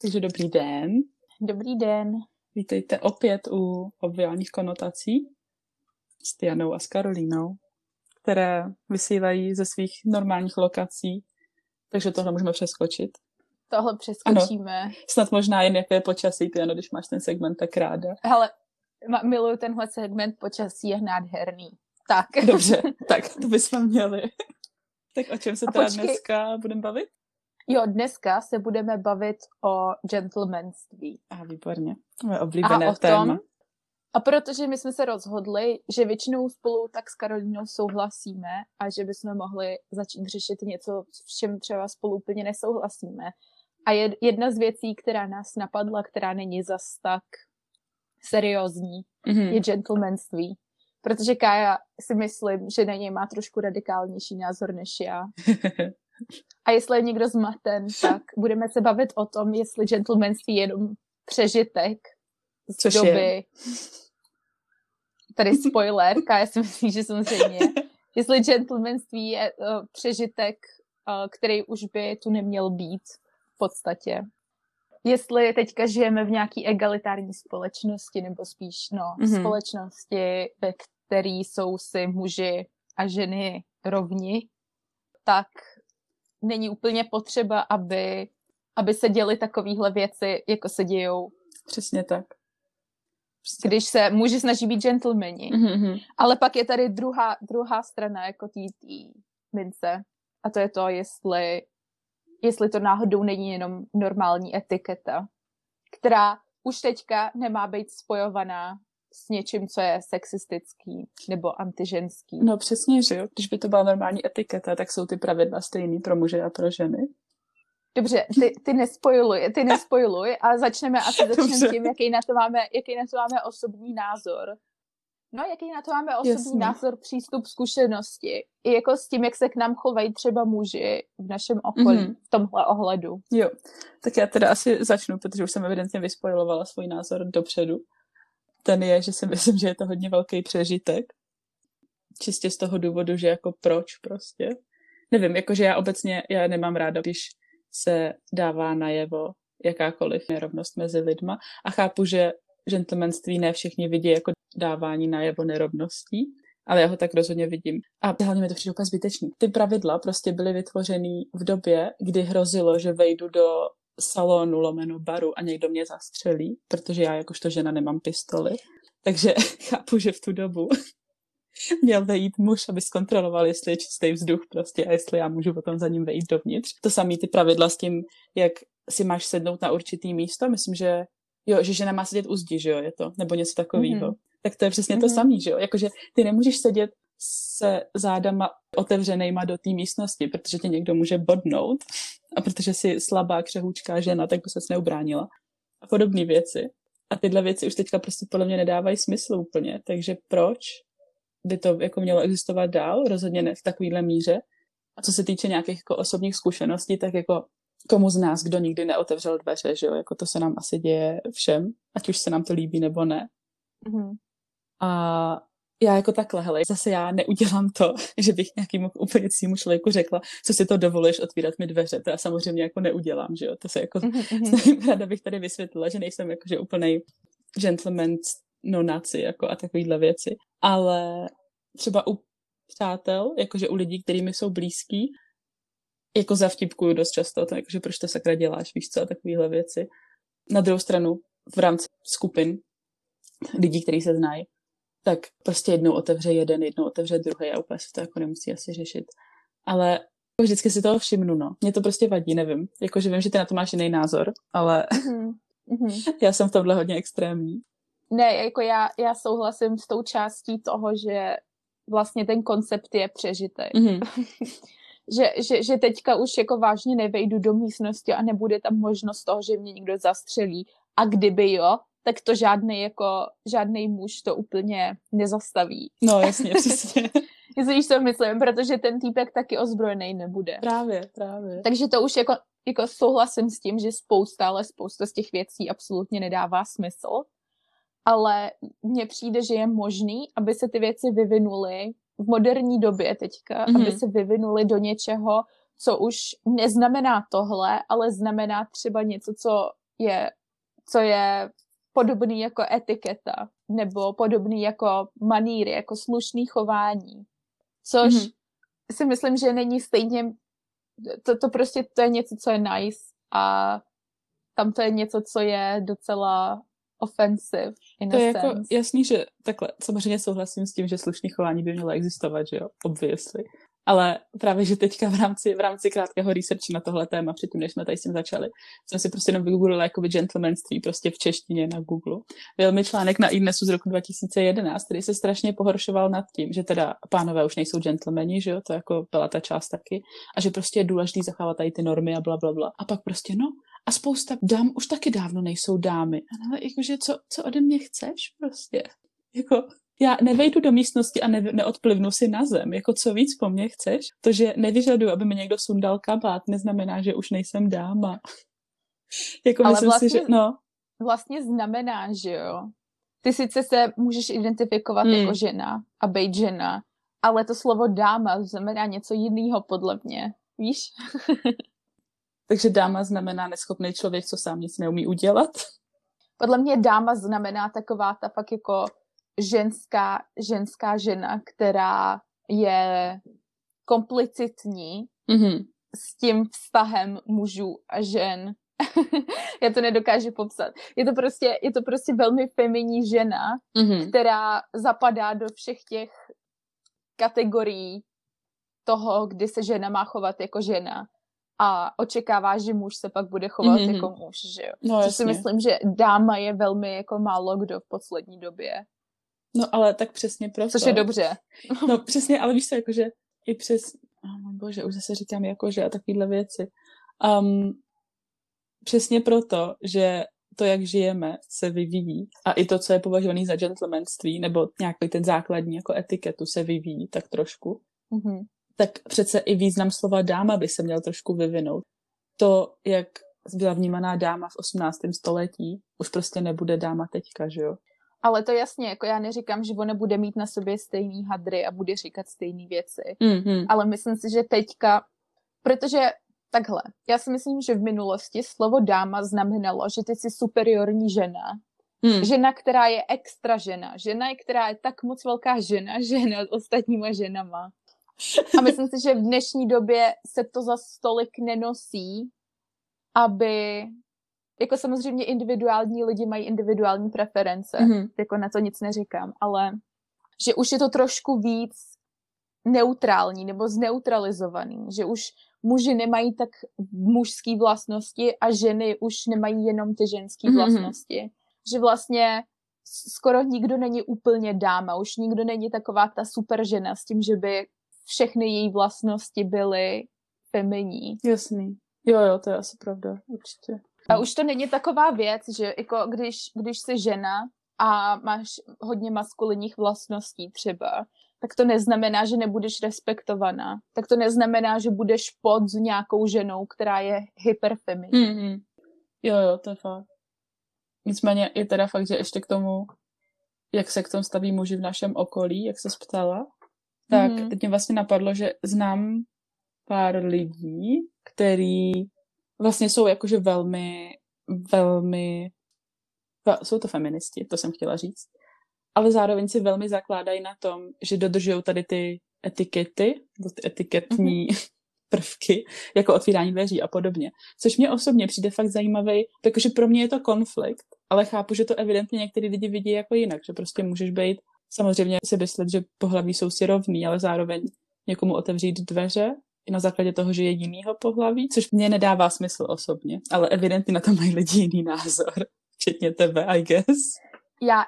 Takže dobrý den. Dobrý den. Vítejte opět u Obviálních konotací s Tianou a s Karolínou, které vysílají ze svých normálních lokací, takže tohle můžeme přeskočit. Tohle přeskočíme. Ano, snad možná jen jaké počasí, Tiano, když máš ten segment tak ráda. Hele, miluju tenhle segment, počasí je nádherný. Tak. Dobře, tak to bychom měli. Tak o čem se teda dneska budeme bavit? Jo, dneska se budeme bavit o gentlemanství. A výborně, moje oblíbené a o téma. Tom, a protože my jsme se rozhodli, že většinou spolu tak s Karolínou souhlasíme a že bychom mohli začít řešit něco, s čím třeba spolu úplně nesouhlasíme. A jedna z věcí, která nás napadla, která není zas tak seriózní, je gentlemanství. Protože Kája si myslím, že na něj má trošku radikálnější názor než já. A jestli je někdo zmaten, tak budeme se bavit o tom, jestli gentlemanství je jenom přežitek z což doby. Je. Tady spoiler, Kája si myslí, že samozřejmě. Jestli gentlemanství je přežitek, který už by tu neměl být v podstatě. Jestli teďka žijeme v nějaký egalitární společnosti, nebo spíš společnosti, ve které jsou si muži a ženy rovni, tak není úplně potřeba, aby se děly takovéhle věci, jako se dějou. Přesně tak. Přesně. Když se muži snaží být gentlemani. Mm-hmm. Ale pak je tady druhá strana, jako tý mince. A to je to, jestli to náhodou není jenom normální etiketa, která už teďka nemá být spojovaná s něčím, co je sexistický nebo antiženský. No přesně, že jo. Když by to byla normální etiketa, tak jsou ty pravidla stejný pro muže a pro ženy. Dobře, ty nespojluj a začneme tím, jaký na to máme osobní názor. No, jaký na to máme osobní názor, přístup, zkušenosti. I jako s tím, jak se k nám chovají třeba muži v našem okolí, v tomhle ohledu. Jo, tak já teda asi začnu, protože už jsem evidentně vyspojilovala svůj názor dopředu. Ten je, že si myslím, že je to hodně velký přežitek. Čistě z toho důvodu, že jako proč prostě. Nevím, jakože já nemám ráda, když se dává najevo jakákoliv nerovnost mezi lidma. A chápu, že gentlemanství ne všichni vidí jako dávání najevo nerovností, ale já ho tak rozhodně vidím. A hlavně mi to přijde úplně zbytečný. Ty pravidla prostě byly vytvořený v době, kdy hrozilo, že vejdu do salonu / baru a někdo mě zastřelí, protože já jakožto žena nemám pistoli. Takže chápu, že v tu dobu měl vejít muž, aby zkontroloval, jestli je čistý vzduch prostě a jestli já můžu potom za ním vejít dovnitř. To samé ty pravidla s tím, jak si máš sednout na určitý místo, myslím, že jo, že žena má sedět u zdi, že jo, je to, nebo něco takového. Mm-hmm. Tak to je přesně to samé, že jo. Jakože ty nemůžeš sedět se zádama otevřenýma do té místnosti, protože tě někdo může bodnout a protože jsi slabá, křehoučká žena, tak by ses neubránila. A podobné věci. A tyhle věci už teďka prostě podle mě nedávají smysl úplně, takže proč by to jako mělo existovat dál? Rozhodně ne v takovýhle míře. A co se týče nějakých jako osobních zkušeností, tak jako komu z nás, kdo nikdy neotevřel dveře, že jo? Jako to se nám asi děje všem, ať už se nám to líbí nebo ne. Mm. A já jako takhle, hele, zase já neudělám to, že bych nějakému úplně címu člověku řekla, co si to dovoluješ otvírat mi dveře, to já samozřejmě jako neudělám, že jo, to se jako, ráda bych tady vysvětlila, že nejsem jakože úplnej gentleman no naci, jako a takovýhle věci, ale třeba u přátel, jakože u lidí, kterými jsou blízký, jako zavtipkuju dost často, to jakože proč to sakra děláš, víš co, a takovýhle věci. Na druhou stranu, v rámci skupin lidí, kteří se znají, tak prostě jednou otevře jeden, jednou otevře druhý a úplně se to jako nemusí asi řešit. Ale vždycky si toho všimnu, no. Mě to prostě vadí, nevím. Jakože vím, že ty na to máš jiný názor, ale já jsem v tomhle hodně extrémní. Ne, jako já souhlasím s tou částí toho, že vlastně ten koncept je přežitek. Mm-hmm. Že teďka už jako vážně nevejdu do místnosti a nebude tam možnost toho, že mě někdo zastřelí. A kdyby jo, tak to žádnej muž to úplně nezastaví. No jasně, přesně. Jestli to myslím, protože ten týpek taky ozbrojený nebude. Právě. Takže to už jako souhlasím s tím, že spousta z těch věcí absolutně nedává smysl, ale mně přijde, že je možný, aby se ty věci vyvinuly v moderní době teďka, aby se vyvinuly do něčeho, co už neznamená tohle, ale znamená třeba něco, co co je podobný jako etiketa, nebo podobný jako maníry, jako slušný chování. Což si myslím, že není stejně, to je něco, co je nice a tam to je něco, co je docela offensive. To je jako jasný, že takhle, samozřejmě souhlasím s tím, že slušné chování by mělo existovat, že jo, obviously. Ale právě, že teďka v rámci krátkého researchu na tohle téma, předtím, než jsme tady s tím začali, jsem si prostě jenom vygooglila jakoby gentlemanství prostě v češtině na Google. Byl mi článek na iDnesu z roku 2011, který se strašně pohoršoval nad tím, že teda pánové už nejsou gentlemani, že jo, to jako byla ta část taky, a že prostě je důležitý zachovávat tady ty normy a blablabla. A pak prostě no, a spousta dám už taky dávno nejsou dámy. Ale jakože co ode mě chceš prostě? Jako... Já nevejdu do místnosti a neodplivnu si na zem, jako co víc po mně chceš. To, že nevyžaduju, aby mi někdo sundal kabát, neznamená, že už nejsem dáma. Jako ale myslím vlastně, si, že no. Vlastně znamená, že jo. Ty sice se můžeš identifikovat jako žena a bejt žena, ale to slovo dáma znamená něco jiného podle mě. Víš? Takže dáma znamená neschopný člověk, co sám nic neumí udělat? Podle mě dáma znamená taková ta fakt jako ženská žena, která je komplicitní s tím vztahem mužů a žen. Já to nedokážu popsat. Je to prostě velmi feminní žena, která zapadá do všech těch kategorií toho, kdy se žena má chovat jako žena a očekává, že muž se pak bude chovat jako muž, že jo. No, což si myslím, že dáma je velmi jako málo kdo v poslední době. No ale tak přesně proto. Což je dobře. No přesně, ale víš to, jakože i přes... Oh, bože, už zase říkám jakože a takovýhle věci. Přesně proto, že to, jak žijeme, se vyvíjí a i to, co je považované za gentlemanství nebo nějaký ten základní jako etiketu se vyvíjí tak trošku, tak přece i význam slova dáma by se měl trošku vyvinout. To, jak byla vnímaná dáma v 18. století, už prostě nebude dáma teďka, že jo? Ale to jasně, jako já neříkám, že ona bude mít na sobě stejný hadry a bude říkat stejné věci. Ale myslím si, že teďka, protože takhle, já si myslím, že v minulosti slovo dáma znamenalo, že ty jsi superiorní žena. Žena, která je extra žena. Žena, která je tak moc velká žena s ostatníma ženama. A myslím si, že v dnešní době se to za stolik nenosí, aby... Jako samozřejmě individuální lidi mají individuální preference, jako na to nic neříkám, ale že už je to trošku víc neutrální nebo zneutralizovaný, že už muži nemají tak mužský vlastnosti a ženy už nemají jenom ty ženský vlastnosti. Že vlastně skoro nikdo není úplně dáma, už nikdo není taková ta super žena s tím, že by všechny její vlastnosti byly feminní. Jasný. Jo, to je asi pravda, určitě. A už to není taková věc, že jako když jsi žena a máš hodně maskulinních vlastností třeba, tak to neznamená, že nebudeš respektovaná. Tak to neznamená, že budeš pod nějakou ženou, která je hyperfeminní. Jo, to je fakt. Nicméně je teda fakt, že ještě k tomu, jak se k tomu staví muži v našem okolí, jak se ptala, tak teď mě vlastně napadlo, že znám pár lidí, který... Vlastně jsou jakože velmi, jsou to feministi, to jsem chtěla říct, ale zároveň si velmi zakládají na tom, že dodržují tady ty etikety, ty etiketní prvky, jako otvírání dveří a podobně. Což mě osobně přijde fakt zajímavý, protože pro mě je to konflikt, ale chápu, že to evidentně některý lidi vidí jako jinak, že prostě můžeš být, samozřejmě si myslet, že pohlaví jsou si rovný, ale zároveň někomu otevřít dveře, na základě toho, že je jinýho pohlaví, což mě nedává smysl osobně, ale evidentně na to mají lidi jiný názor, včetně tebe, I guess.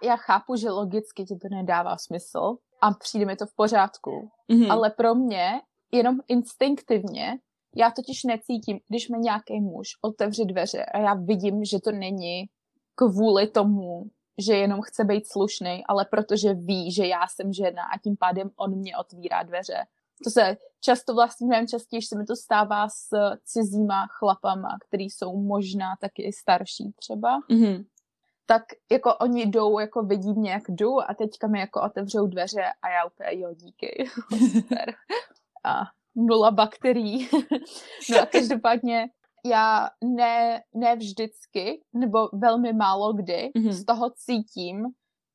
Já chápu, že logicky ti to nedává smysl a přijde mi to v pořádku, ale pro mě, jenom instinktivně, já totiž necítím, když mi nějaký muž otevře dveře a já vidím, že to není kvůli tomu, že jenom chce být slušnej, ale protože ví, že já jsem žena a tím pádem on mě otvírá dveře. To se často vlastně, mnohem častěji se mi to stává s cizíma chlapama, který jsou možná taky starší třeba. Tak jako oni jdou, jako vidí mě, jak jdu a teďka mi jako otevřou dveře a já úplně, jo, díky. A nula bakterií. No a každopádně já ne vždycky, nebo velmi málo kdy z toho cítím,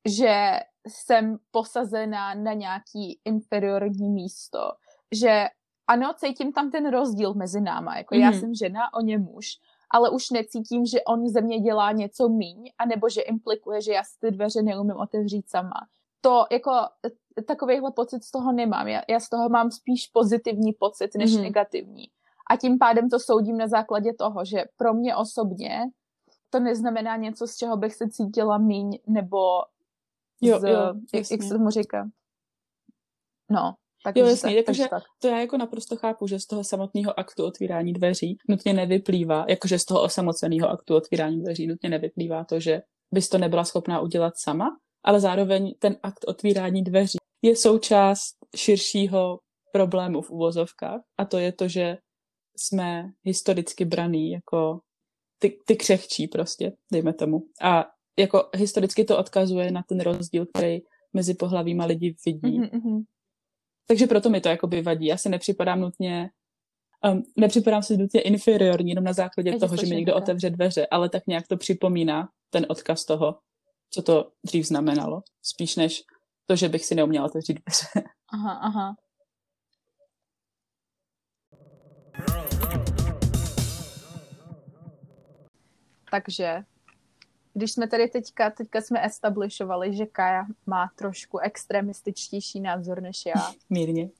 že jsem posazená na nějaký inferiorní místo. Že ano, cítím tam ten rozdíl mezi náma, jako já jsem žena, on je muž, ale už necítím, že on ze mě dělá něco míň, anebo že implikuje, že já si ty dveře neumím otevřít sama. To jako takovýhle pocit z toho nemám. Já z toho mám spíš pozitivní pocit než negativní. A tím pádem to soudím na základě toho, že pro mě osobně to neznamená něco, z čeho bych se cítila míň, nebo jak se tomu říká. No. Jo, jasně, takže to já jako naprosto chápu, že z toho samotného aktu otvírání dveří nutně nevyplývá, jakože z toho osamoceného aktu otvírání dveří nutně nevyplývá to, že bys to nebyla schopná udělat sama, ale zároveň ten akt otvírání dveří je součást širšího problému v uvozovkách, a to je to, že jsme historicky braný jako ty křehčí prostě, dejme tomu. A jako historicky to odkazuje na ten rozdíl, který mezi pohlavíma lidi vidí. Takže proto mi to jakoby vadí. Já si nepřipadám si nutně inferiorní, jenom na základě toho, že mi někdo otevře dveře, ale tak nějak to připomíná ten odkaz toho, co to dřív znamenalo. Spíš než to, že bych si neuměla otevřít dveře. Aha. Takže, když jsme tady teďka jsme establishovali, že Kaja má trošku extremističtější názor než já. Mírně.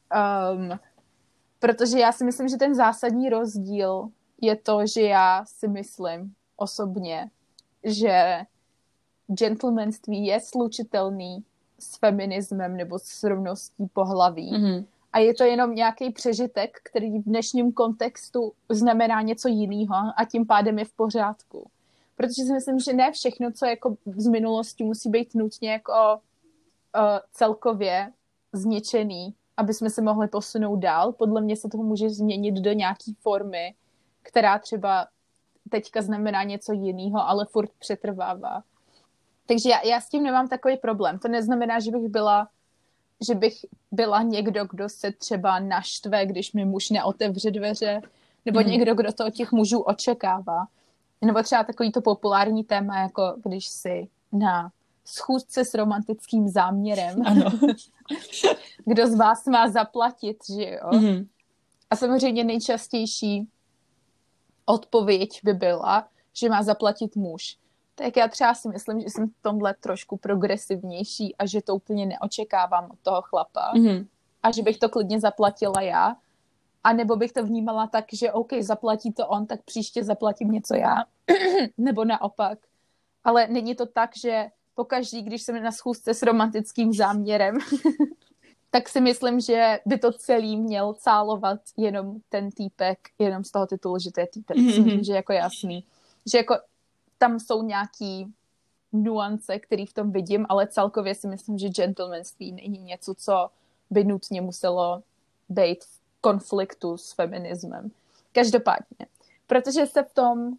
Protože já si myslím, že ten zásadní rozdíl je to, že já si myslím osobně, že gentlemanství je slučitelný s feminismem nebo s rovností pohlaví. A je to jenom nějaký přežitek, který v dnešním kontextu znamená něco jiného a tím pádem je v pořádku. Protože si myslím, že ne všechno, co jako z minulosti musí být nutně jako celkově zničený, aby jsme se mohli posunout dál. Podle mě se toho může změnit do nějaké formy, která třeba teďka znamená něco jiného, ale furt přetrvává. Takže já s tím nemám takový problém. To neznamená, že bych byla někdo, kdo se třeba naštve, když mi muž neotevře dveře, nebo někdo, kdo to od těch mužů očekává. Nebo třeba takový to populární téma, jako když si na schůzce s romantickým záměrem. Ano. Kdo z vás má zaplatit, že jo? A samozřejmě nejčastější odpověď by byla, že má zaplatit muž. Tak já třeba si myslím, že jsem v tomhle trošku progresivnější a že to úplně neočekávám od toho chlapa. A že bych to klidně zaplatila já. A nebo bych to vnímala tak, že OK, zaplatí to on, tak příště zaplatím něco já. Nebo naopak. Ale není to tak, že pokaždý, když jsem na schůzce s romantickým záměrem, tak si myslím, že by to celý měl cálovat jenom ten týpek, jenom z toho titulu, že to je týpek. Myslím, že jako jasný. Že jako tam jsou nějaký nuance, který v tom vidím, ale celkově si myslím, že gentlemanství není něco, co by nutně muselo být v konfliktu s feminismem. Každopádně, protože se v tom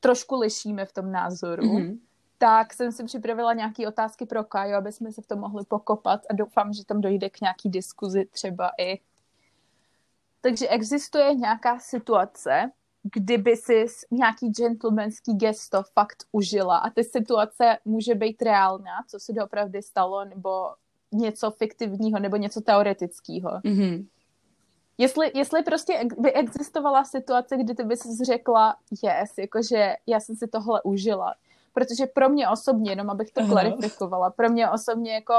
trošku lišíme v tom názoru, tak jsem si připravila nějaké otázky pro Kaju, aby jsme se v tom mohli pokopat a doufám, že tam dojde k nějaký diskuzi třeba i. Takže existuje nějaká situace, kdyby si nějaký gentlemanský gesto fakt užila a ty situace může být reálná, co se doopravdy stalo, nebo něco fiktivního, nebo něco teoretického. Jestli prostě by existovala situace, kdy ty bys řekla yes, jakože já jsem si tohle užila. Protože pro mě osobně, jenom abych to klarifikovala, pro mě osobně jako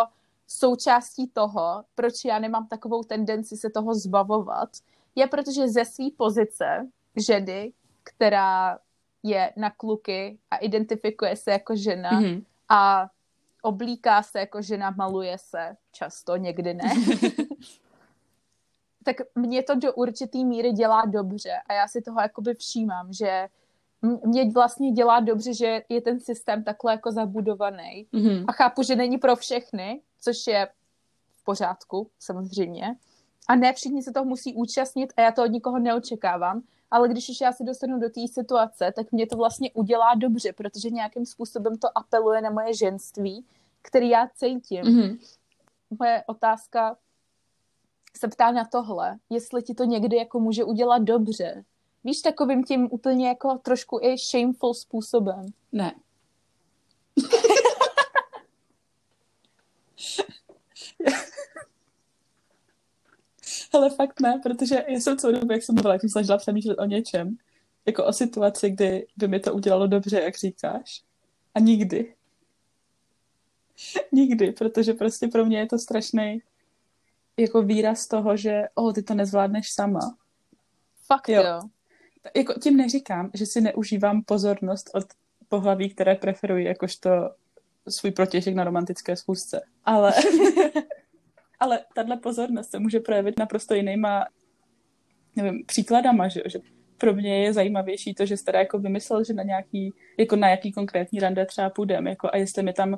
součástí toho, proč já nemám takovou tendenci se toho zbavovat, je protože ze své pozice ženy, která je na kluky a identifikuje se jako žena a oblíká se jako žena, maluje se často, někdy ne, tak mě to do určitý míry dělá dobře a já si toho jakoby všímám, že mě vlastně dělá dobře, že je ten systém takhle jako zabudovaný a chápu, že není pro všechny, což je v pořádku samozřejmě a ne všichni se toho musí účastnit a já to od nikoho neočekávám, ale když už já se dostanu do té situace, tak mě to vlastně udělá dobře, protože nějakým způsobem to apeluje na moje ženství, který já cítím. Moje otázka se ptá na tohle, jestli ti to někdy jako může udělat dobře, Víš, takovým tím úplně jako trošku i shameful způsobem. Ne. Ale fakt ne, protože já jsem celou dobu, jak jsem mluvila, jak jsem snažila přemýšlet o něčem. Jako o situaci, kdy by mi to udělalo dobře, jak říkáš. A nikdy. Nikdy, protože prostě pro mě je to strašný jako výraz toho, že ty to nezvládneš sama. Fakt jo. Jako tím neříkám, že si neužívám pozornost od pohlaví, které preferuji jakožto svůj protěžek na romantické schůzce. Ale tahle pozornost se může projevit naprosto jinýma, nevím, příkladama, že pro mě je zajímavější to, že jste teda jako vymyslel, že na jaký konkrétní rande třeba půjdem, jako a jestli mi tam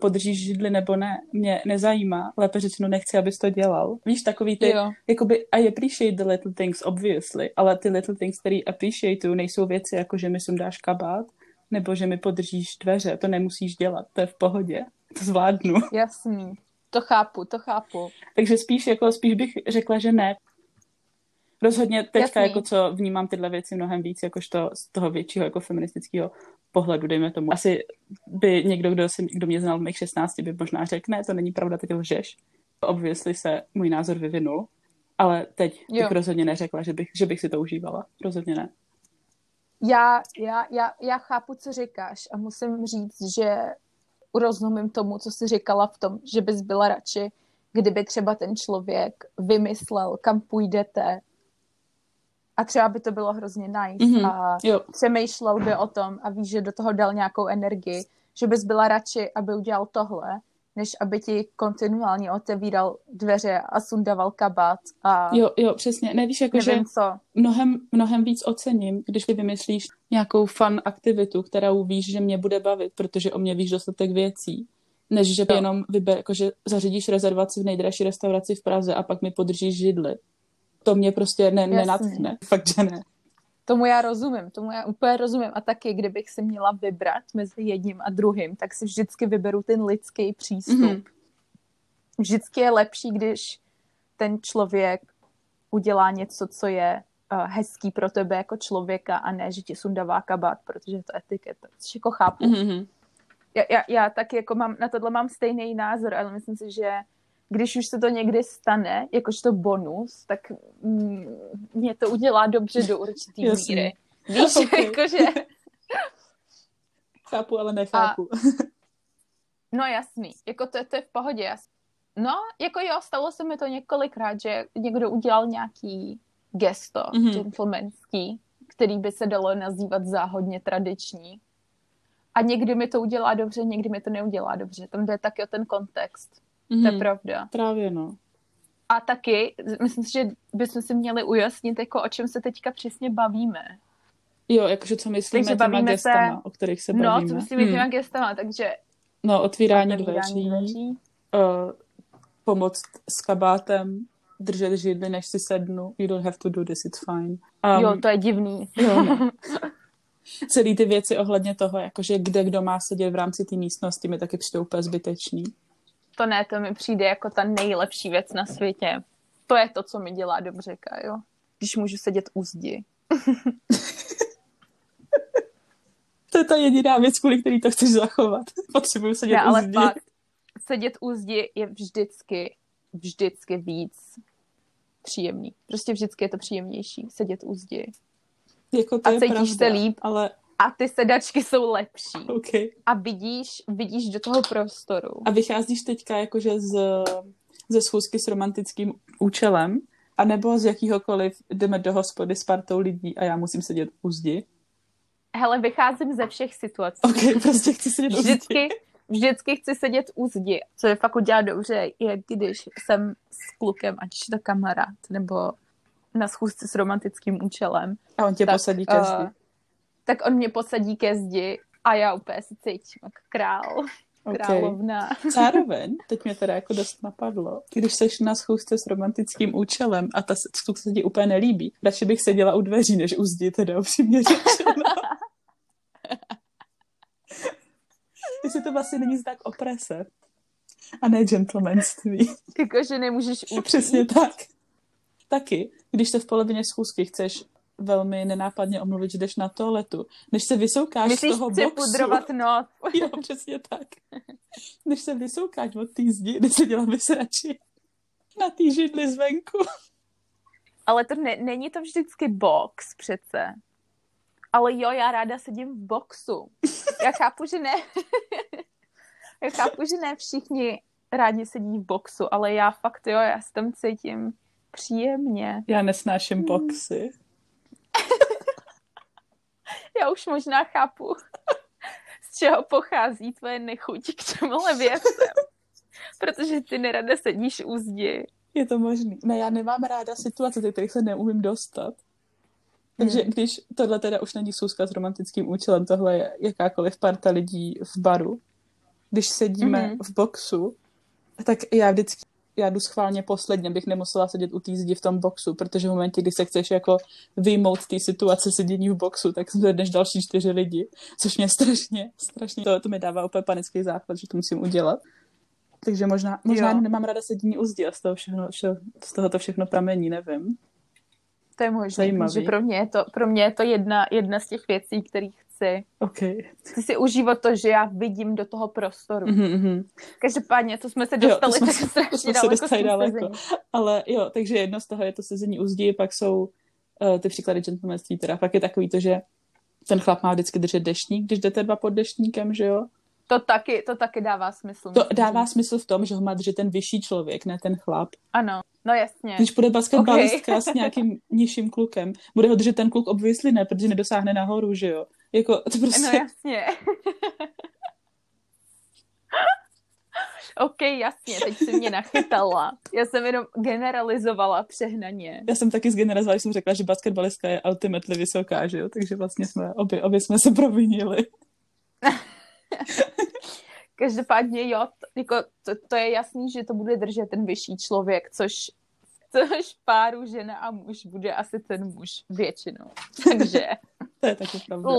podržíš židli nebo ne, mě nezajímá, lépe řečeno nechci, abys to dělal. Víš, takový ty, jakoby I appreciate the little things, obviously, ale ty little things, který appreciateu, nejsou věci, jako že mi sundáš kabát, nebo že mi podržíš dveře, to nemusíš dělat, to je v pohodě, to zvládnu. Jasný, to chápu. Takže spíš bych řekla, že ne. Rozhodně teďka, jako co vnímám tyhle věci mnohem víc, jakožto z toho většího jako feministického pohledu, dejme tomu. Asi by někdo, kdo mě znal v mých 16, by možná řekl, ne, to není pravda, teď lžeš. Obviously se můj názor vyvinul, ale teď bych rozhodně neřekla, že bych si to užívala. Rozhodně ne. Já chápu, co říkáš a musím říct, že rozumím tomu, co jsi říkala v tom, že bys byla radši, kdyby třeba ten člověk vymyslel, kam půjdete, a třeba by to bylo hrozně nice a přemýšlel by o tom a víš, že do toho dal nějakou energii, že bys byla radši, aby udělal tohle, než aby ti kontinuálně otevíral dveře a sundaval kabát. A jo, přesně. Nevíš, jakože mnohem víc ocením, když ty vymyslíš nějakou fun aktivitu, kterou víš, že mě bude bavit, protože o mě víš dostatek věcí, než že jenom jakože zařídíš rezervaci v nejdražší restauraci v Praze a pak mi podržíš židli. To mě prostě nenatchne. Fakt, že ne. Tomu já úplně rozumím. A taky, kdybych si měla vybrat mezi jedním a druhým, tak si vždycky vyberu ten lidský přístup. Mm-hmm. Vždycky je lepší, když ten člověk udělá něco, co je hezký pro tebe jako člověka a ne, že ti sundává kabát, protože to je etiketa. Což jako chápu. Mm-hmm. Já taky jako na tohle mám stejný názor, ale myslím si, že když už se to někdy stane, jakožto bonus, tak mě to udělá dobře do určitý míry. Víš, jakože... Chápu, ale nechápu. No jasný, jako to je v pohodě. Jasný. No, jako jo, stalo se mi to několikrát, že někdo udělal nějaký gesto gentlemanský, který by se dalo nazývat záhodně tradiční. A někdy mi to udělá dobře, někdy mi to neudělá dobře. Tam jde taky o ten kontext. To je pravda. Právě no. A taky, myslím si, že bychom si měli ujasnit, jako o čem se teďka přesně bavíme. Jo, jakože co myslíme těma gestama, o kterých se bavíme. No, co myslíme těma gestama, takže... No, otvírání dveří. Pomoc s kabátem, držet židli, než si sednu. You don't have to do this, it's fine. To je divný. Jo, no. Celý ty věci ohledně toho, jakože kde kdo má sedět v rámci té místnosti, mi taky přijde úplně zbytečný. To ne, to mi přijde jako ta nejlepší věc na světě. To je to, co mi dělá dobře, Kájo. Když můžu sedět u zdi. To je ta jediná věc, kvůli který to chceš zachovat. Potřebuju sedět u zdi. Ale fakt, sedět u zdi je vždycky víc příjemný. Prostě vždycky je to příjemnější, sedět u zdi. Jako to a cítíš se líp. Ale... A ty sedačky jsou lepší. Okay. A vidíš do toho prostoru. A vycházíš teďka jakože ze schůzky s romantickým účelem, anebo z jakýhokoliv jdeme do hospody s partou lidí a já musím sedět u zdi? Hele, vycházím ze všech situací. Okay, prostě chci sedět u zdi. Vždycky chci sedět u zdi. Co je fakt udělá dobře, je když jsem s klukem, ať je to kamarád, nebo na schůzce s romantickým účelem. A on tě posadí ke zdi. Tak on mě posadí ke zdi a já úplně se cítím jako královna. Zároveň, teď mě teda jako dost napadlo, když seš na schůzce s romantickým účelem a ta schůzka se ti úplně nelíbí, radši bych seděla u dveří, než u zdi, teda upřímně řečeno. Jestli to vlastně není tak oprese a ne gentlemanství. Jakože nemůžeš uprít. Přesně tak. Taky, když se v polovině schůzky chceš velmi nenápadně omluvit, že jdeš na toaletu. Než se vysoukáš myslíš, z toho boxu. Myslíš, pudrovat nos. Jo, přesně tak. Než se vysoukáš od té zdi, neseděla bys radši na té židli zvenku. Ale to není to vždycky box přece. Ale jo, já ráda sedím v boxu. Já chápu, že ne. Já chápu, že ne všichni rádi sedí v boxu, ale já fakt jo, já se tam cítím příjemně. Já nesnáším boxy. Já už možná chápu, z čeho pochází tvoje nechuť k těmhle věcem. Protože ty nerada sedíš u zdi. Je to možný. Ne, já nemám ráda situace, do kterých se neumím dostat. Takže když tohle teda už není schůzka s romantickým účelem, tohle je jakákoliv parta lidí v baru, když sedíme v boxu, tak já jdu schválně posledně, bych nemusela sedět u té zdi v tom boxu, protože v momentě, kdy se chceš jako vyjmout té situace sedění v boxu, tak zvedneš další 4 lidi, což mě strašně, to mi dává úplně panický záchvat, že to musím udělat. Takže možná nemám ráda sedění u zdi a z toho to všechno pramení, nevím. To je možný, že pro mě je to jedna z těch věcí, které chci. Okay. Chci si užívat to, že já vidím do toho prostoru. Mm-hmm. Každopádně, co jsme se dostali, tak strašně daleko. Ale jo, takže jedno z toho je to sezení u zdi, pak jsou ty příklady gentlemanství, teda pak je takový to, že ten chlap má vždycky držet deštník, když jdete 2 pod deštníkem, že jo? To taky dává smysl. To dává smysl v tom, že ho má držet ten vyšší člověk, ne ten chlap. Ano, no jasně. Když bude baskat balistka s nějakým nižším klukem, bude ho držet ten kluk obvislý, ne, protože nedosáhne nahoru, že jo? Jako, to prostě... No jasně. Okej, jasně, teď jsi mě nachytala. Já jsem jenom generalizovala přehnaně. Já jsem taky zgeneralizovala, když jsem řekla, že baskat balistka je ultimately vysoká, že jo? Takže vlastně jsme obě jsme se provinili. Každopádně jo, to je jasný, že to bude držet ten vyšší člověk, což páru žena a muž bude asi ten muž většinou, takže to je taky pravda.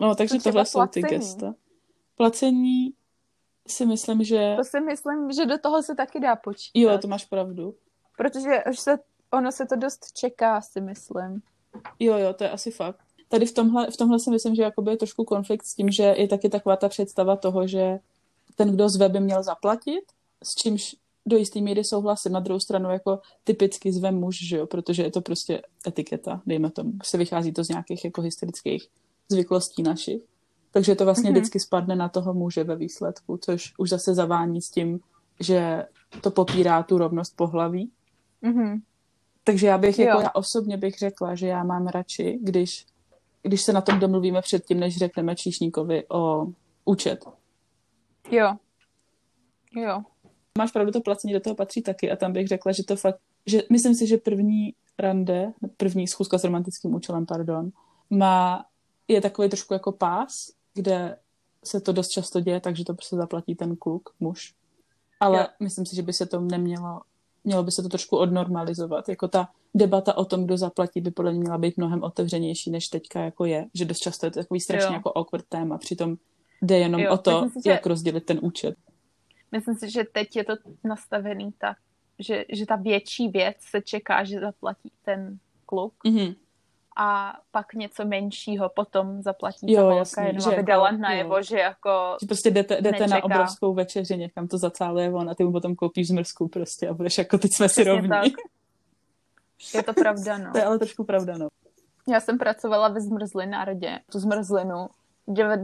No takže tohle jsou placení. Ty gesta placení si myslím, že do toho se taky dá počítat. Jo, to máš pravdu, protože ono se to dost čeká, si myslím. Jo, to je asi fakt. Tady v tomhle si myslím, že jakoby je trošku konflikt s tím, že je taky taková ta představa toho, že ten, kdo zve, by měl zaplatit, s čímž do jistý míry souhlasím. Na druhou stranu jako typicky zve muž, že jo? Protože je to prostě etiketa, dejme tomu. Se vychází to z nějakých jako historických zvyklostí našich. Takže to vlastně vždycky spadne na toho muže ve výsledku, což už zase zavání s tím, že to popírá tu rovnost pohlaví. Mm-hmm. Takže já osobně bych řekla, že já mám radši, když se na tom domluvíme předtím, než řekneme číšníkovi o účet. Jo. Máš pravdu, to placení do toho patří taky a tam bych řekla, že to fakt, že myslím si, že první schůzka s romantickým účelem, je takový trošku jako pás, kde se to dost často děje, takže to prostě zaplatí ten kluk, muž. Ale myslím si, že by se to mělo by se to trošku odnormalizovat. Jako ta debata o tom, kdo zaplatí, by podle mě měla být mnohem otevřenější, než teďka jako je. Že dost často je to takový strašně jako awkward téma. Přitom jde jenom o to, jak rozdělit ten účet. Myslím si, že teď je to nastavený tak, že ta větší věc se čeká, že zaplatí ten kluk. Mm-hmm. A pak něco menšího potom zaplatí ta holka, jenom aby dala najevo, že jako že prostě jdete na obrovskou večeři, někam to zacáluje on a ty mu potom koupíš zmrzku prostě a budeš jako, teď jsme si rovní. Tak. Je to pravda, no. To je ale trošku pravda, no. Já jsem pracovala ve zmrzlinárodě. Tu zmrzlinu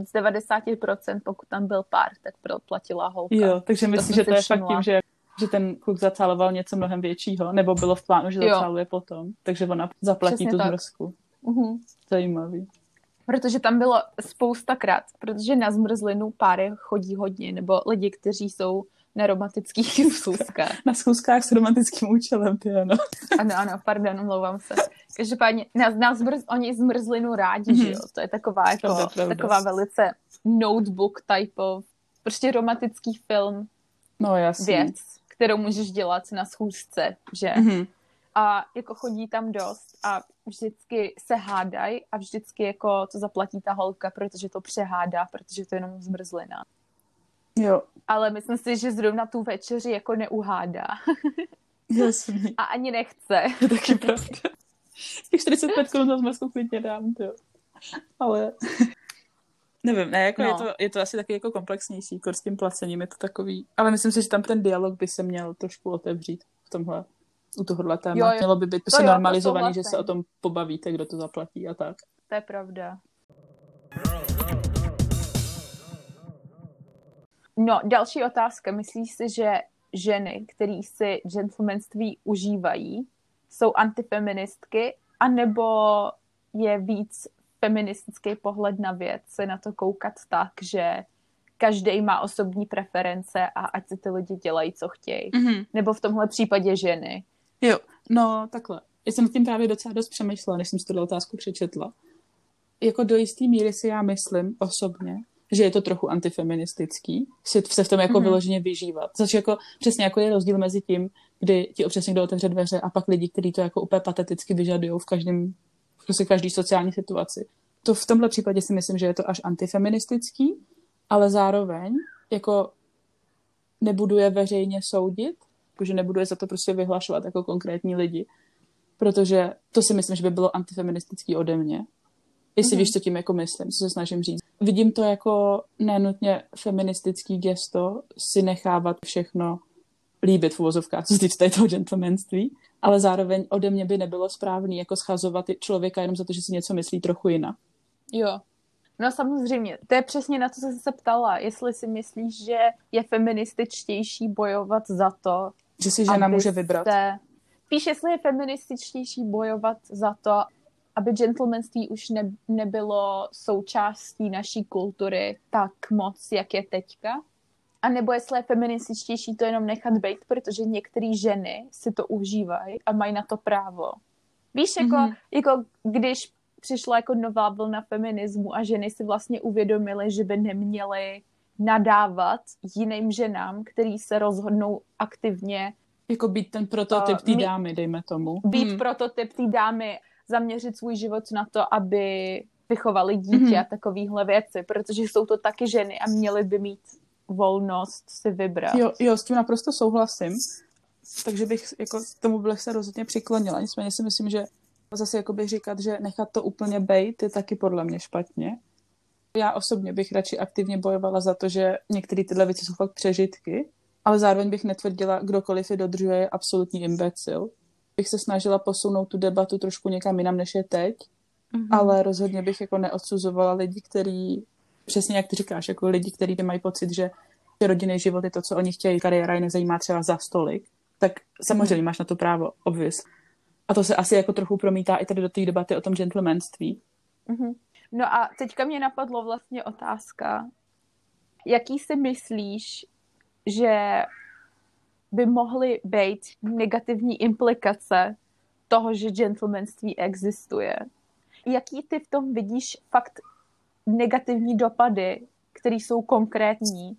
z 90%, pokud tam byl pár, tak platila holka. Jo, takže myslím, že to je fakt tím, že ten kluk zacáloval něco mnohem většího, nebo bylo v plánu, že zacáluje potom. Takže ona zaplatí přesně tu zmrzku. Uhum. Zajímavý. Protože tam bylo spoustakrát, protože na zmrzlinu páry chodí hodně, nebo lidi, kteří jsou na romantických schůzkách. Na schůzkách s romantickým účelem, ty ano. Ano, pardon, omlouvám se. Každopádně, oni zmrzlinu rádi, že jo? To je taková, jako, pravda. Taková velice notebook type of, prostě romantický film, no, jasný. Věc, kterou můžeš dělat na schůzce, že? Mm-hmm. A jako chodí tam dost a vždycky se hádají a vždycky jako to zaplatí ta holka, protože to přehádá, protože to je jenom zmrzlina. Jo. Ale myslím si, že zrovna tu večeři jako neuhádá. Jasně. A ani nechce. To je taky pravda. Z těch 45 korun za zmrzku klidně dám, jo. Ale... Nevím, ne, jako no. je to asi taky jako komplexnější, s tím placením je to takový, ale myslím si, že tam ten dialog by se měl trošku otevřít v tomhle, u tohohle téma. Jo, mělo by být prostě normalizovaný, že se o tom pobavíte, kdo to zaplatí a tak. To je pravda. No, další otázka. Myslíš si, že ženy, které si gentlemanství užívají, jsou antifeministky, anebo je víc feministický pohled na věc, se na to koukat tak, že každý má osobní preference a ať si ty lidi dělají, co chtějí. Mm-hmm. Nebo v tomhle případě ženy. Jo, no takhle. Já jsem tím právě docela dost přemýšlela, než jsem si tuto otázku přečetla. Jako do jistý míry si já myslím osobně, že je to trochu antifeministický, se v tom jako vyloženě vyžívat. Což jako přesně jako je rozdíl mezi tím, kdy ti občas někdo otevře dveře a pak lidi, kteří to jako úplně pateticky vyžadujou v každý sociální situaci. To v tomhle případě si myslím, že je to až antifeministický, ale zároveň jako nebudu je veřejně soudit, protože nebudu je za to prostě vyhlašovat jako konkrétní lidi, protože to si myslím, že by bylo antifeministický ode mě. Jestli víš, co tím jako myslím, co se snažím říct. Vidím to jako nenutně feministický gesto si nechávat všechno líbit v uvozovkách, co se týče toho gentlemanství, ale zároveň ode mě by nebylo správný jako schazovat člověka jenom za to, že si něco myslí trochu jinak. Jo. No samozřejmě, to je přesně na to, co jsem se ptala, jestli si myslíš, že je feminističtější bojovat za to, že si žena může vybrat. Spíš jestli je feminističtější bojovat za to, aby gentlemanství už nebylo součástí naší kultury tak moc, jak je teďka. A nebo jestli je feminističtější to jenom nechat být, protože některé ženy si to užívají a mají na to právo. Víš, jako když přišla jako nová vlna feminismu a ženy si vlastně uvědomily, že by neměly nadávat jiným ženám, který se rozhodnou aktivně... Jako být ten prototyp té dámy, dejme tomu. Být prototyp té dámy, zaměřit svůj život na to, aby vychovali dítě a takovýhle věci, protože jsou to taky ženy a měly by mít volnost si vybrat. Jo, s tím naprosto souhlasím, takže bych jako tomu bych se rozhodně přiklonila. Nicméně si myslím, že zase jakoby říkat, že nechat to úplně bejt, je taky podle mě špatně. Já osobně bych radši aktivně bojovala za to, že některé tyhle věci jsou fakt přežitky, ale zároveň bych netvrdila, kdokoliv je dodržuje, je absolutní imbecil. Bych se snažila posunout tu debatu trošku někam jinam, než je teď, ale rozhodně bych jako neodsuzovala lidi, kteří přesně jak ty říkáš, jako lidi, kteří mají pocit, že rodinný život je to, co oni chtějí, kariéra je nezajímá třeba za stolik, tak samozřejmě máš na to právo, obvious. A to se asi jako trochu promítá i tady do té debaty o tom gentlemanství. No a teďka mě napadlo vlastně otázka, jaký si myslíš, že by mohly být negativní implikace toho, že gentlemanství existuje? Jaký ty v tom vidíš fakt negativní dopady, které jsou konkrétní?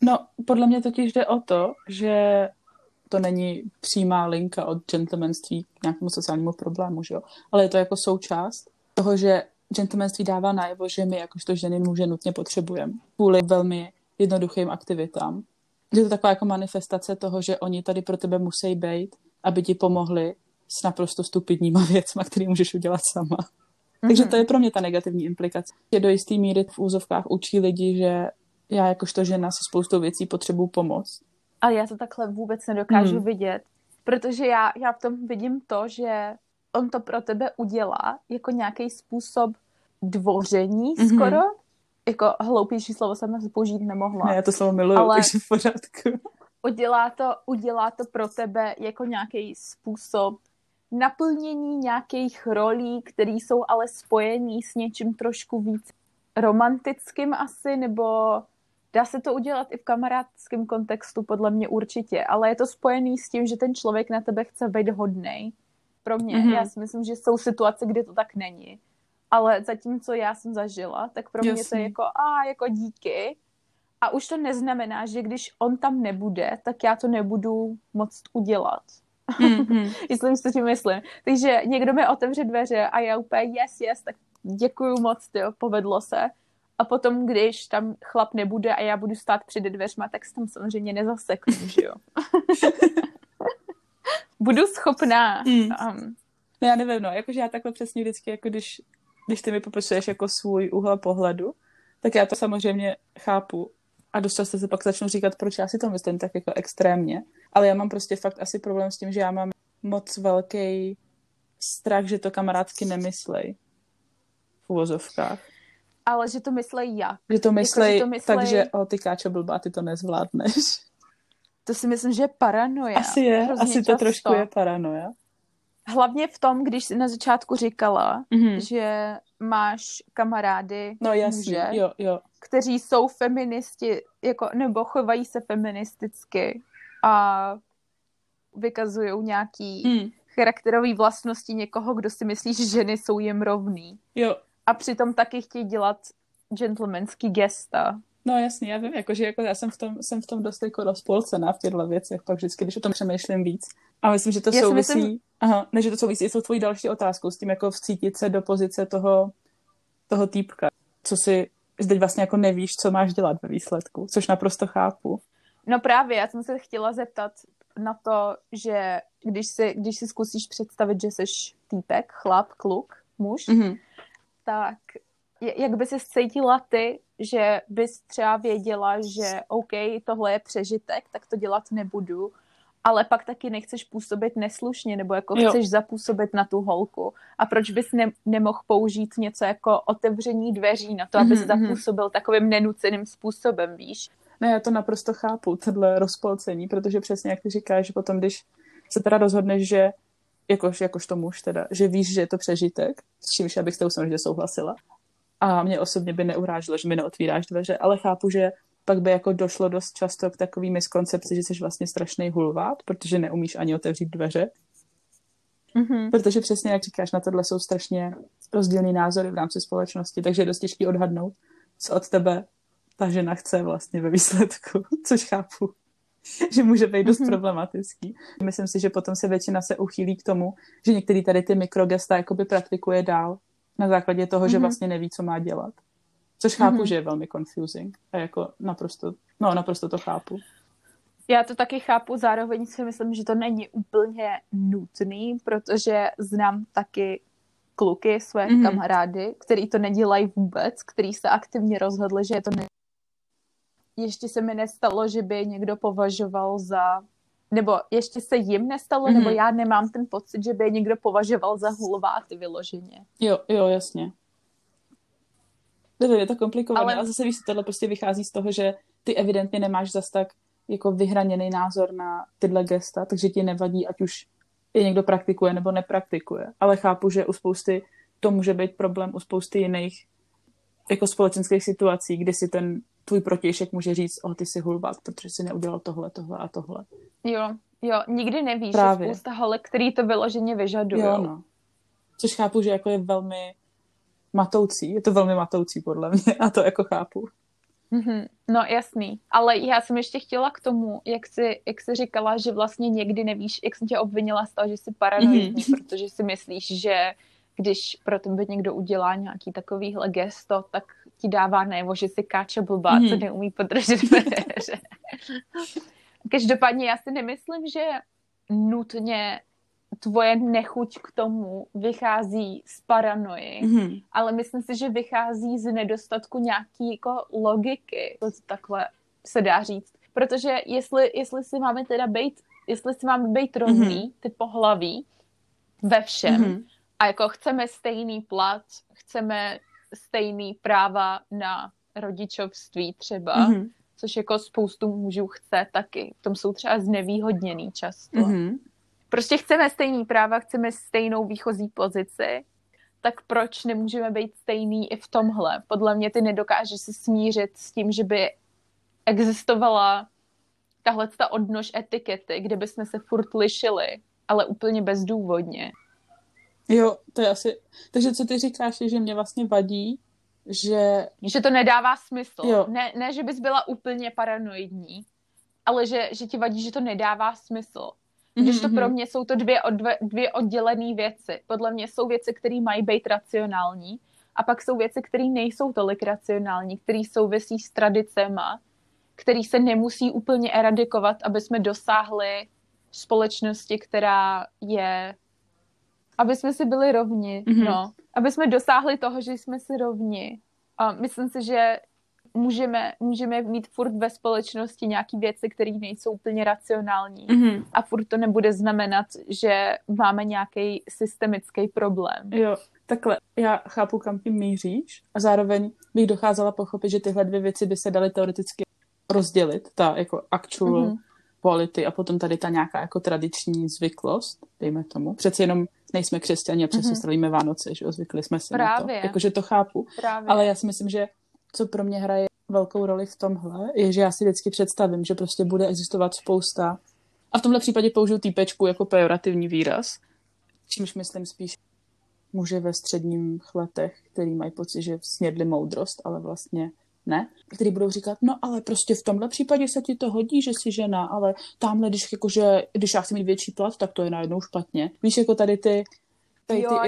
No, podle mě totiž jde o to, že to není přímá linka od gentlemanství k nějakému sociálnímu problému, že jo? Ale je to jako součást toho, že gentlemanství dává najevo, že my jakožto ženy muže nutně potřebujeme kvůli velmi jednoduchým aktivitám. Je to taková jako manifestace toho, že oni tady pro tebe musí být, aby ti pomohli s naprosto stupidníma věcma, které můžeš udělat sama. Takže to je pro mě ta negativní implikace. Že do jistý míry v úzovkách učí lidi, že já jakožto žena se spoustou věcí potřebuju pomoct. Ale já to takhle vůbec nedokážu vidět, protože já v tom vidím to, že on to pro tebe udělá jako nějaký způsob dvoření skoro. Jako hloupější slovo jsem použít nemohla. Ne, já to slovo miluju, ale takže v pořádku. Udělá to pro tebe jako nějaký způsob naplnění nějakých rolí, které jsou ale spojený s něčím trošku víc romantickým asi, nebo dá se to udělat i v kamarádském kontextu, podle mě určitě, ale je to spojený s tím, že ten člověk na tebe chce být hodnej. Pro mě, já si myslím, že jsou situace, kde to tak není. Ale zatímco já jsem zažila, tak pro mě to je jako, jako díky. A už to neznamená, že když on tam nebude, tak já to nebudu moct udělat. Jestli si tím myslím. Takže někdo mi otevře dveře a já úplně yes, tak děkuju moc, tyjo, povedlo se. A potom, když tam chlap nebude a já budu stát před dveřma, tak se tam samozřejmě nezaseknu, že jo. Budu schopná No já nevím, no, jakože já takhle přesně vždycky, jako když ty mi popisuješ jako svůj úhel pohledu, tak já to samozřejmě chápu a dost často se pak začnu říkat, proč já si to myslím tak jako extrémně, ale já mám prostě fakt asi problém s tím, že já mám moc velký strach, že to kamarádky nemyslej v uvozovkách. Ale že to myslej jak? Že to myslej, jako, myslej... takže ty káčo blbá, ty to nezvládneš. To si myslím, že je paranoja. Asi to trošku je paranoja. Hlavně v tom, když jsi na začátku říkala, že máš kamarády, no, muže, jo. kteří jsou feministi, jako, nebo chovají se feministicky a vykazují nějaký charakterové vlastnosti někoho, kdo si myslí, že ženy jsou jim rovný. Jo. A přitom taky chtějí dělat gentlemanský gesta. No jasně, já vím, jakože jako já jsem v tom dost jako rozpolcená v těchto věcech, pak vždycky, když o tom přemýšlím víc. A myslím, že to souvisí i s tvojí další otázkou, s tím jako vcítit se do pozice toho týpka, co si teď vlastně jako nevíš, co máš dělat ve výsledku, což naprosto chápu. No právě, já jsem se chtěla zeptat na to, že když si zkusíš představit, že jsi týpek, chlap, kluk, muž, tak jak by se cítila ty, že bys třeba věděla, že OK, tohle je přežitek, tak to dělat nebudu, ale pak taky nechceš působit neslušně, nebo jako chceš zapůsobit na tu holku. A proč bys nemohl použít něco jako otevření dveří na to, abys zapůsobil takovým nenuceným způsobem, víš? Ne, já to naprosto chápu, tohle rozpolcení, protože přesně jak ty říkáš, že potom, když se teda rozhodneš, že jakožto muž teda, že víš, že je to přežitek, s čímž já bych s tou samozřejmě souhlasila. A mě osobně by neurážilo, že mi neotvíráš dveře, ale chápu, že pak by jako došlo dost často k takový miskoncepci, že jsi vlastně strašný hulvát, protože neumíš ani otevřít dveře. Protože přesně, jak říkáš, na tohle jsou strašně rozdílný názory v rámci společnosti, takže je dost těžký odhadnout, co od tebe ta žena chce vlastně ve výsledku, což chápu, že může být dost problematický. Myslím si, že potom se většina se uchýlí k tomu, že některý tady ty mikrogesta jakoby praktikuje dál na základě toho, že vlastně neví, co má dělat. Což chápu, že je velmi confusing a jako naprosto to chápu. Já to taky chápu, zároveň si myslím, že to není úplně nutný, protože znám taky kluky, své kamarády, který to nedělají vůbec, který se aktivně rozhodli, že je to ne. Ještě se mi nestalo, že by někdo považoval za... Nebo ještě se jim nestalo, nebo já nemám ten pocit, že by někdo považoval za hulváty vyloženě. Jo, jasně. Je to komplikované, ale zase víš, tohle prostě vychází z toho, že ty evidentně nemáš zas tak jako vyhraněný názor na tyhle gesta, takže ti nevadí, ať už je někdo praktikuje nebo nepraktikuje. Ale chápu, že u spousty to může být problém, u spousty jiných jako společenských situací, kdy si ten tvůj protějšek může říct, ty jsi hulvát, protože jsi neudělal tohle a tohle. Jo, nikdy nevíš, že spousta holek, který to vyloženě vyžadují. Jo, no. Což chápu, že jako je velmi matoucí, je to velmi matoucí podle mě a to jako chápu. No jasný, ale já jsem ještě chtěla k tomu, jak jsi říkala, že vlastně někdy nevíš, jak jsem tě obvinila z toho, že jsi paranoidní, protože si myslíš, že když pro tebe někdo udělá nějaký takovýhle gesto, tak ti dává najevo, že si káče blbá, co neumí podržet peře. Každopádně já si nemyslím, že nutně tvoje nechuť k tomu vychází z paranoji, ale myslím si, že vychází z nedostatku nějaký jako logiky. To takhle se dá říct. Protože jestli si máme být rovný, ty pohlaví ve všem, a jako chceme stejný plat, chceme stejný práva na rodičovství třeba, což jako spoustu mužů chce taky. V tom jsou třeba znevýhodněný často. Prostě chceme stejný práva, chceme stejnou výchozí pozici, tak proč nemůžeme být stejný i v tomhle? Podle mě ty nedokážeš se smířit s tím, že by existovala tahleta odnož etikety, kde bychom se furt lišili, ale úplně bezdůvodně. Jo, to je asi... Takže co ty říkáš, je, že mě vlastně vadí, že... Že to nedává smysl. Ne, že bys byla úplně paranoidní, ale že ti vadí, že to nedává smysl. Když to pro mě jsou to dvě oddělené věci. Podle mě jsou věci, které mají být racionální a pak jsou věci, které nejsou tolik racionální, které souvisí s tradicema, které se nemusí úplně eradikovat, aby jsme dosáhli společnosti, která je Aby jsme si byli rovni, mm-hmm. no. Aby jsme dosáhli toho, že jsme si rovni. A myslím si, že můžeme mít furt ve společnosti nějaké věci, které nejsou úplně racionální. Mm-hmm. A furt to nebude znamenat, že máme nějaký systemický problém. Jo, takhle. Já chápu, kam tím míříš a zároveň bych docházela pochopit, že tyhle dvě věci by se daly teoreticky rozdělit. Ta jako actual mm-hmm. polity a potom tady ta nějaká jako tradiční zvyklost, dejme tomu. Přeci jenom nejsme křesťani a přesto strávíme Vánoce, že zvykli jsme si na to. Jakože to chápu. Právě. Ale já si myslím, že co pro mě hraje velkou roli v tomhle, je, že já si vždycky představím, že prostě bude existovat spousta, a v tomhle případě použiju týpečku jako pejorativní výraz, čímž myslím spíš muže ve středních letech, který mají pocit, že snědli moudrost, ale vlastně ne, který budou říkat, no ale prostě v tomhle případě se ti to hodí, že jsi žena, ale tamhle, když já chci mít větší plat, tak to je najednou špatně. Víš, jako tady ty jako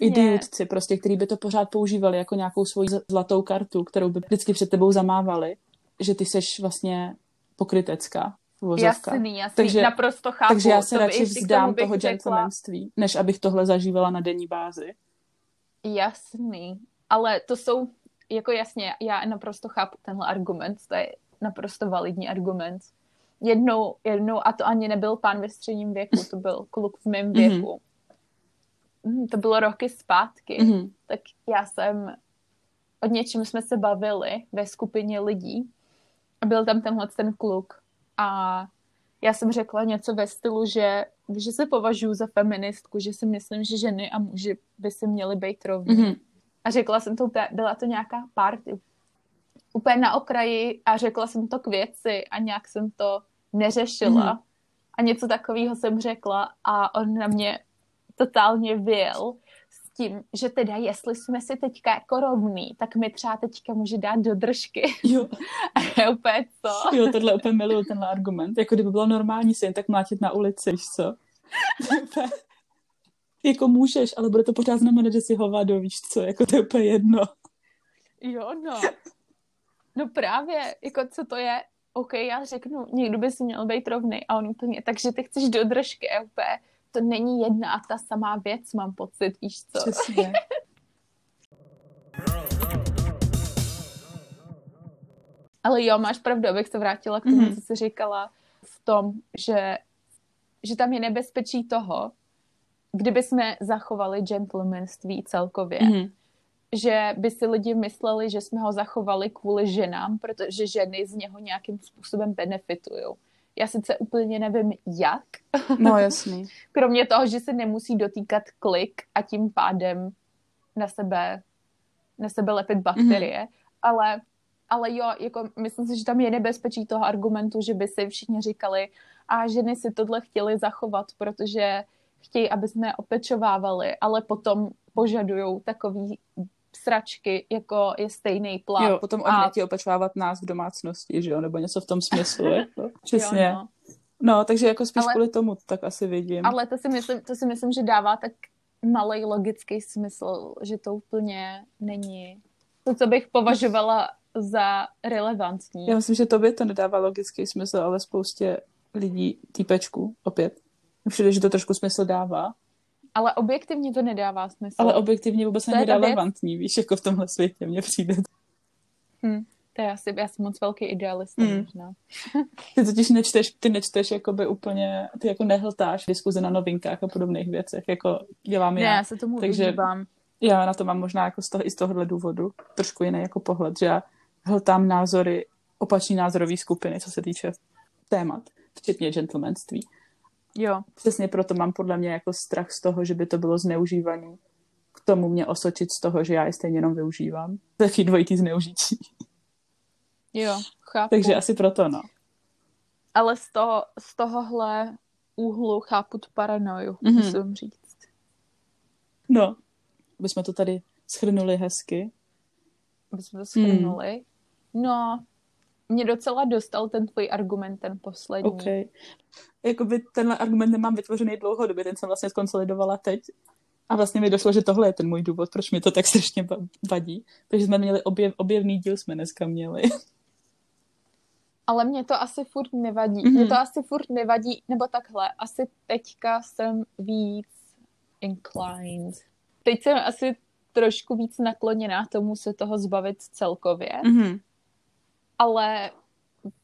idiotci, prostě, který by to pořád používali jako nějakou svoji zlatou kartu, kterou by vždycky před tebou zamávali, že ty seš vlastně pokrytecká. Jasný, takže, naprosto chápu. Takže já se radši vzdám toho gentlemanství, než abych tohle zažívala na denní bázi. Jasný, ale to jsou jako jasně, já naprosto chápu tenhle argument, to je naprosto validní argument. Jednou, a to ani nebyl pán ve středním věku, to byl kluk v mém věku. Mm-hmm. To bylo roky zpátky. Mm-hmm. Tak já jsem, o něčem jsme se bavili ve skupině lidí a byl tam tenhle ten kluk a já jsem řekla něco ve stylu, že se považuji za feministku, že si myslím, že ženy a muži by si měli být rovní. Mm-hmm. A řekla jsem to, byla to nějaká party úplně na okraji a řekla jsem to k věci a nějak jsem to neřešila. A něco takového jsem řekla a on na mě totálně vyjel s tím, že teda jestli jsme si teďka jako rovný, tak mi třeba teďka může dát do držky. Jo. A je úplně co? Jo, tohle úplně miluji tenhle argument. Jako kdyby bylo normální si jen tak mlátit na ulici, víš co? Jako můžeš, ale bude to pořád znamenat, že si hovado, víš co, jako to je úplně jedno. Jo, no. No právě, jako co to je, OK, já řeknu, někdo by si měl být rovný a on úplně, takže ty chceš do držky, úplně, to není jedna a ta samá věc, mám pocit, víš co. Přesně. Ale jo, máš pravdu, abych se vrátila k tomu, co jsi říkala v tom, že tam je nebezpečí toho, kdyby jsme zachovali gentlemanství celkově, že by si lidi mysleli, že jsme ho zachovali kvůli ženám, protože ženy z něho nějakým způsobem benefitujou. Já sice úplně nevím, jak. No jasný. Kromě toho, že se nemusí dotýkat klik a tím pádem na sebe lepit bakterie, ale jo, jako myslím si, že tam je nebezpečí toho argumentu, že by si všichni říkali, a ženy si tohle chtěly zachovat, protože chtějí, aby jsme je opečovávali, ale potom požadují takový sračky, jako je stejný plat. Jo, potom oni nechtějí opečovávat nás v domácnosti, že jo, nebo něco v tom smyslu. Jako. Přesně. Jo, no, takže jako spíš kvůli tomu tak asi vidím. Ale to si myslím, že dává tak malej logický smysl, že to úplně není to, co bych považovala za relevantní. Já myslím, že tobě to nedává logický smysl, ale spoustě lidí týpečků opět. Všude, že to trošku smysl dává. Ale objektivně to nedává smysl. Ale objektivně vůbec není relevantní, víš, jako v tomhle světě mně přijde. To je asi, já jsem moc velký idealista možná. Ty totiž nečteš jakoby úplně, ty jako nehltáš diskuze na novinkách a podobných věcech, jako dělám já. Ne, já se tomu vyhýbám. Já na to mám možná jako i z tohohle důvodu trošku jiný jako pohled, že já hltám názory, opačný názorový skupiny, co se týče témat, včetně gentlemanství. Jo. Přesně proto mám podle mě jako strach z toho, že by to bylo zneužívané. K tomu mě osočit z toho, že já je stejně jenom využívám. To je dvojitý zneužití. Jo, chápu. Takže asi proto, no. Ale z tohohle úhlu chápu tu paranoju, musím říct. No, bychom to tady shrnuli hezky. No, mě docela dostal ten tvůj argument, ten poslední. Okay. Jakoby tenhle argument nemám vytvořený dlouhodobě, ten jsem vlastně skonsolidovala teď. A vlastně mi došlo, že tohle je ten můj důvod, proč mi to tak strašně vadí. Takže jsme měli objevný díl, jsme dneska měli. Ale mě to asi furt nevadí. Nebo takhle, asi teďka jsem víc inclined. Teď jsem asi trošku víc nakloněná tomu se toho zbavit celkově, ale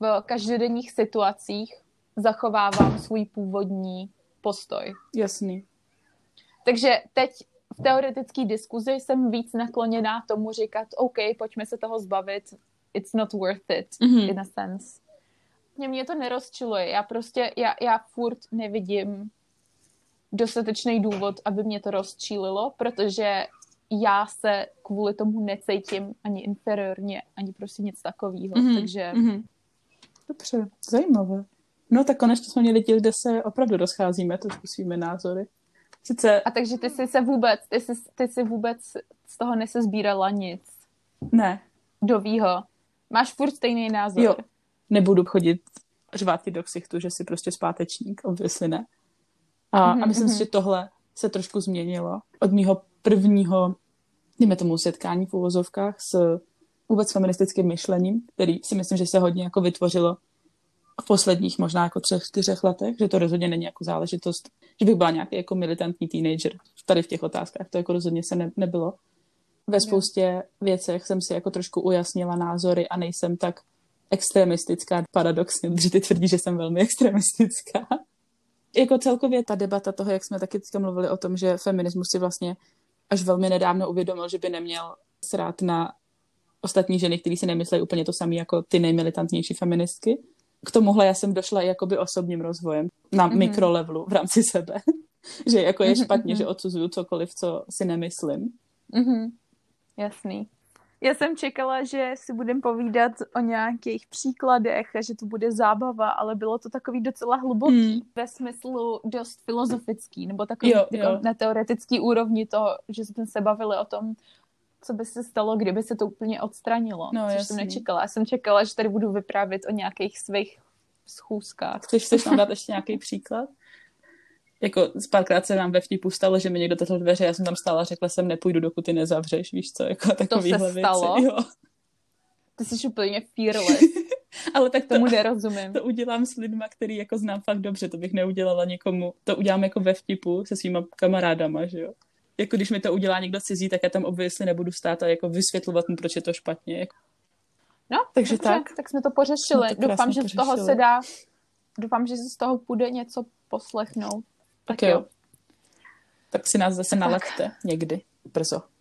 v každodenních situacích zachovávám svůj původní postoj. Jasný. Takže teď v teoretické diskuzi jsem víc nakloněná tomu říkat, OK, pojďme se toho zbavit, it's not worth it, in a sense. Mě to nerozčiluje, já furt nevidím dostatečný důvod, aby mě to rozčílilo, protože já se kvůli tomu necítím ani inferiorně, ani prostě nic takového, takže... Dobře, zajímavé. No tak konečně jsme měli díl, kde se opravdu rozcházíme trošku svými názory. Sice... A takže ty jsi vůbec z toho nesezbírala nic. Ne. Dovýho. Máš furt stejný názor. Jo. Nebudu chodit řvát ti do ksichtu, že jsi prostě zpátečník, obviously ne. A myslím si, že tohle se trošku změnilo. Od mýho prvního, dejme tomu, setkání v uvozovkách s vůbec feministickým myšlením, který si myslím, že se hodně jako vytvořilo v posledních možná jako 3-4 letech, že to rozhodně není jako záležitost, že bych byla nějaký jako militantní teenager tady v těch otázkách, to jako rozhodně se nebylo. Ve spoustě věcech jsem si jako trošku ujasnila názory a nejsem tak extremistická, paradoxně, protože ty tvrdí, že jsem velmi extremistická. Jako celkově ta debata toho, jak jsme taky mluvili o tom, že feminismus si vlastně až velmi nedávno uvědomil, že by neměl srát na ostatní ženy, které si nemyslejí úplně to samé jako ty nejmilitantnější feministky. K tomuhle já jsem došla i jakoby osobním rozvojem na mikrolevelu v rámci sebe, že jako je špatně, že odsuzuju cokoliv, co si nemyslím. Jasný. Já jsem čekala, že si budeme povídat o nějakých příkladech a že to bude zábava, ale bylo to takový docela hluboký, ve smyslu dost filozofický, nebo takový na teoretický úrovni to, že jsme se bavili o tom, co by se stalo, kdyby se to úplně odstranilo, což jsem nečekala. Já jsem čekala, že tady budu vyprávět o nějakých svých schůzkách. Chceš nám dát ještě nějaký příklad? Jako párkrát se nám ve vtipu stalo, že mi někdo tato dveře, já jsem tam stála a řekla jsem, nepůjdu, dokud ty nezavřeš, víš co, jako takovýhle věci. To se stalo? Jo. Ty jsi úplně fearless. Ale tak tomu nerozumím. To udělám s lidma, který jako znám fakt dobře, to bych neudělala nikomu. To udělám jako ve vtipu se svýma kamarádama, že jo. Jako když mi to udělá někdo cizí, tak já tam obvykle nebudu stát a jako vysvětlovat mu, proč je to špatně. Jako. No, takže tak jsme to pořešili. Doufám, že z toho půjde něco poslechnout. Tak jo. Tak si nás zase nalaďte někdy brzo.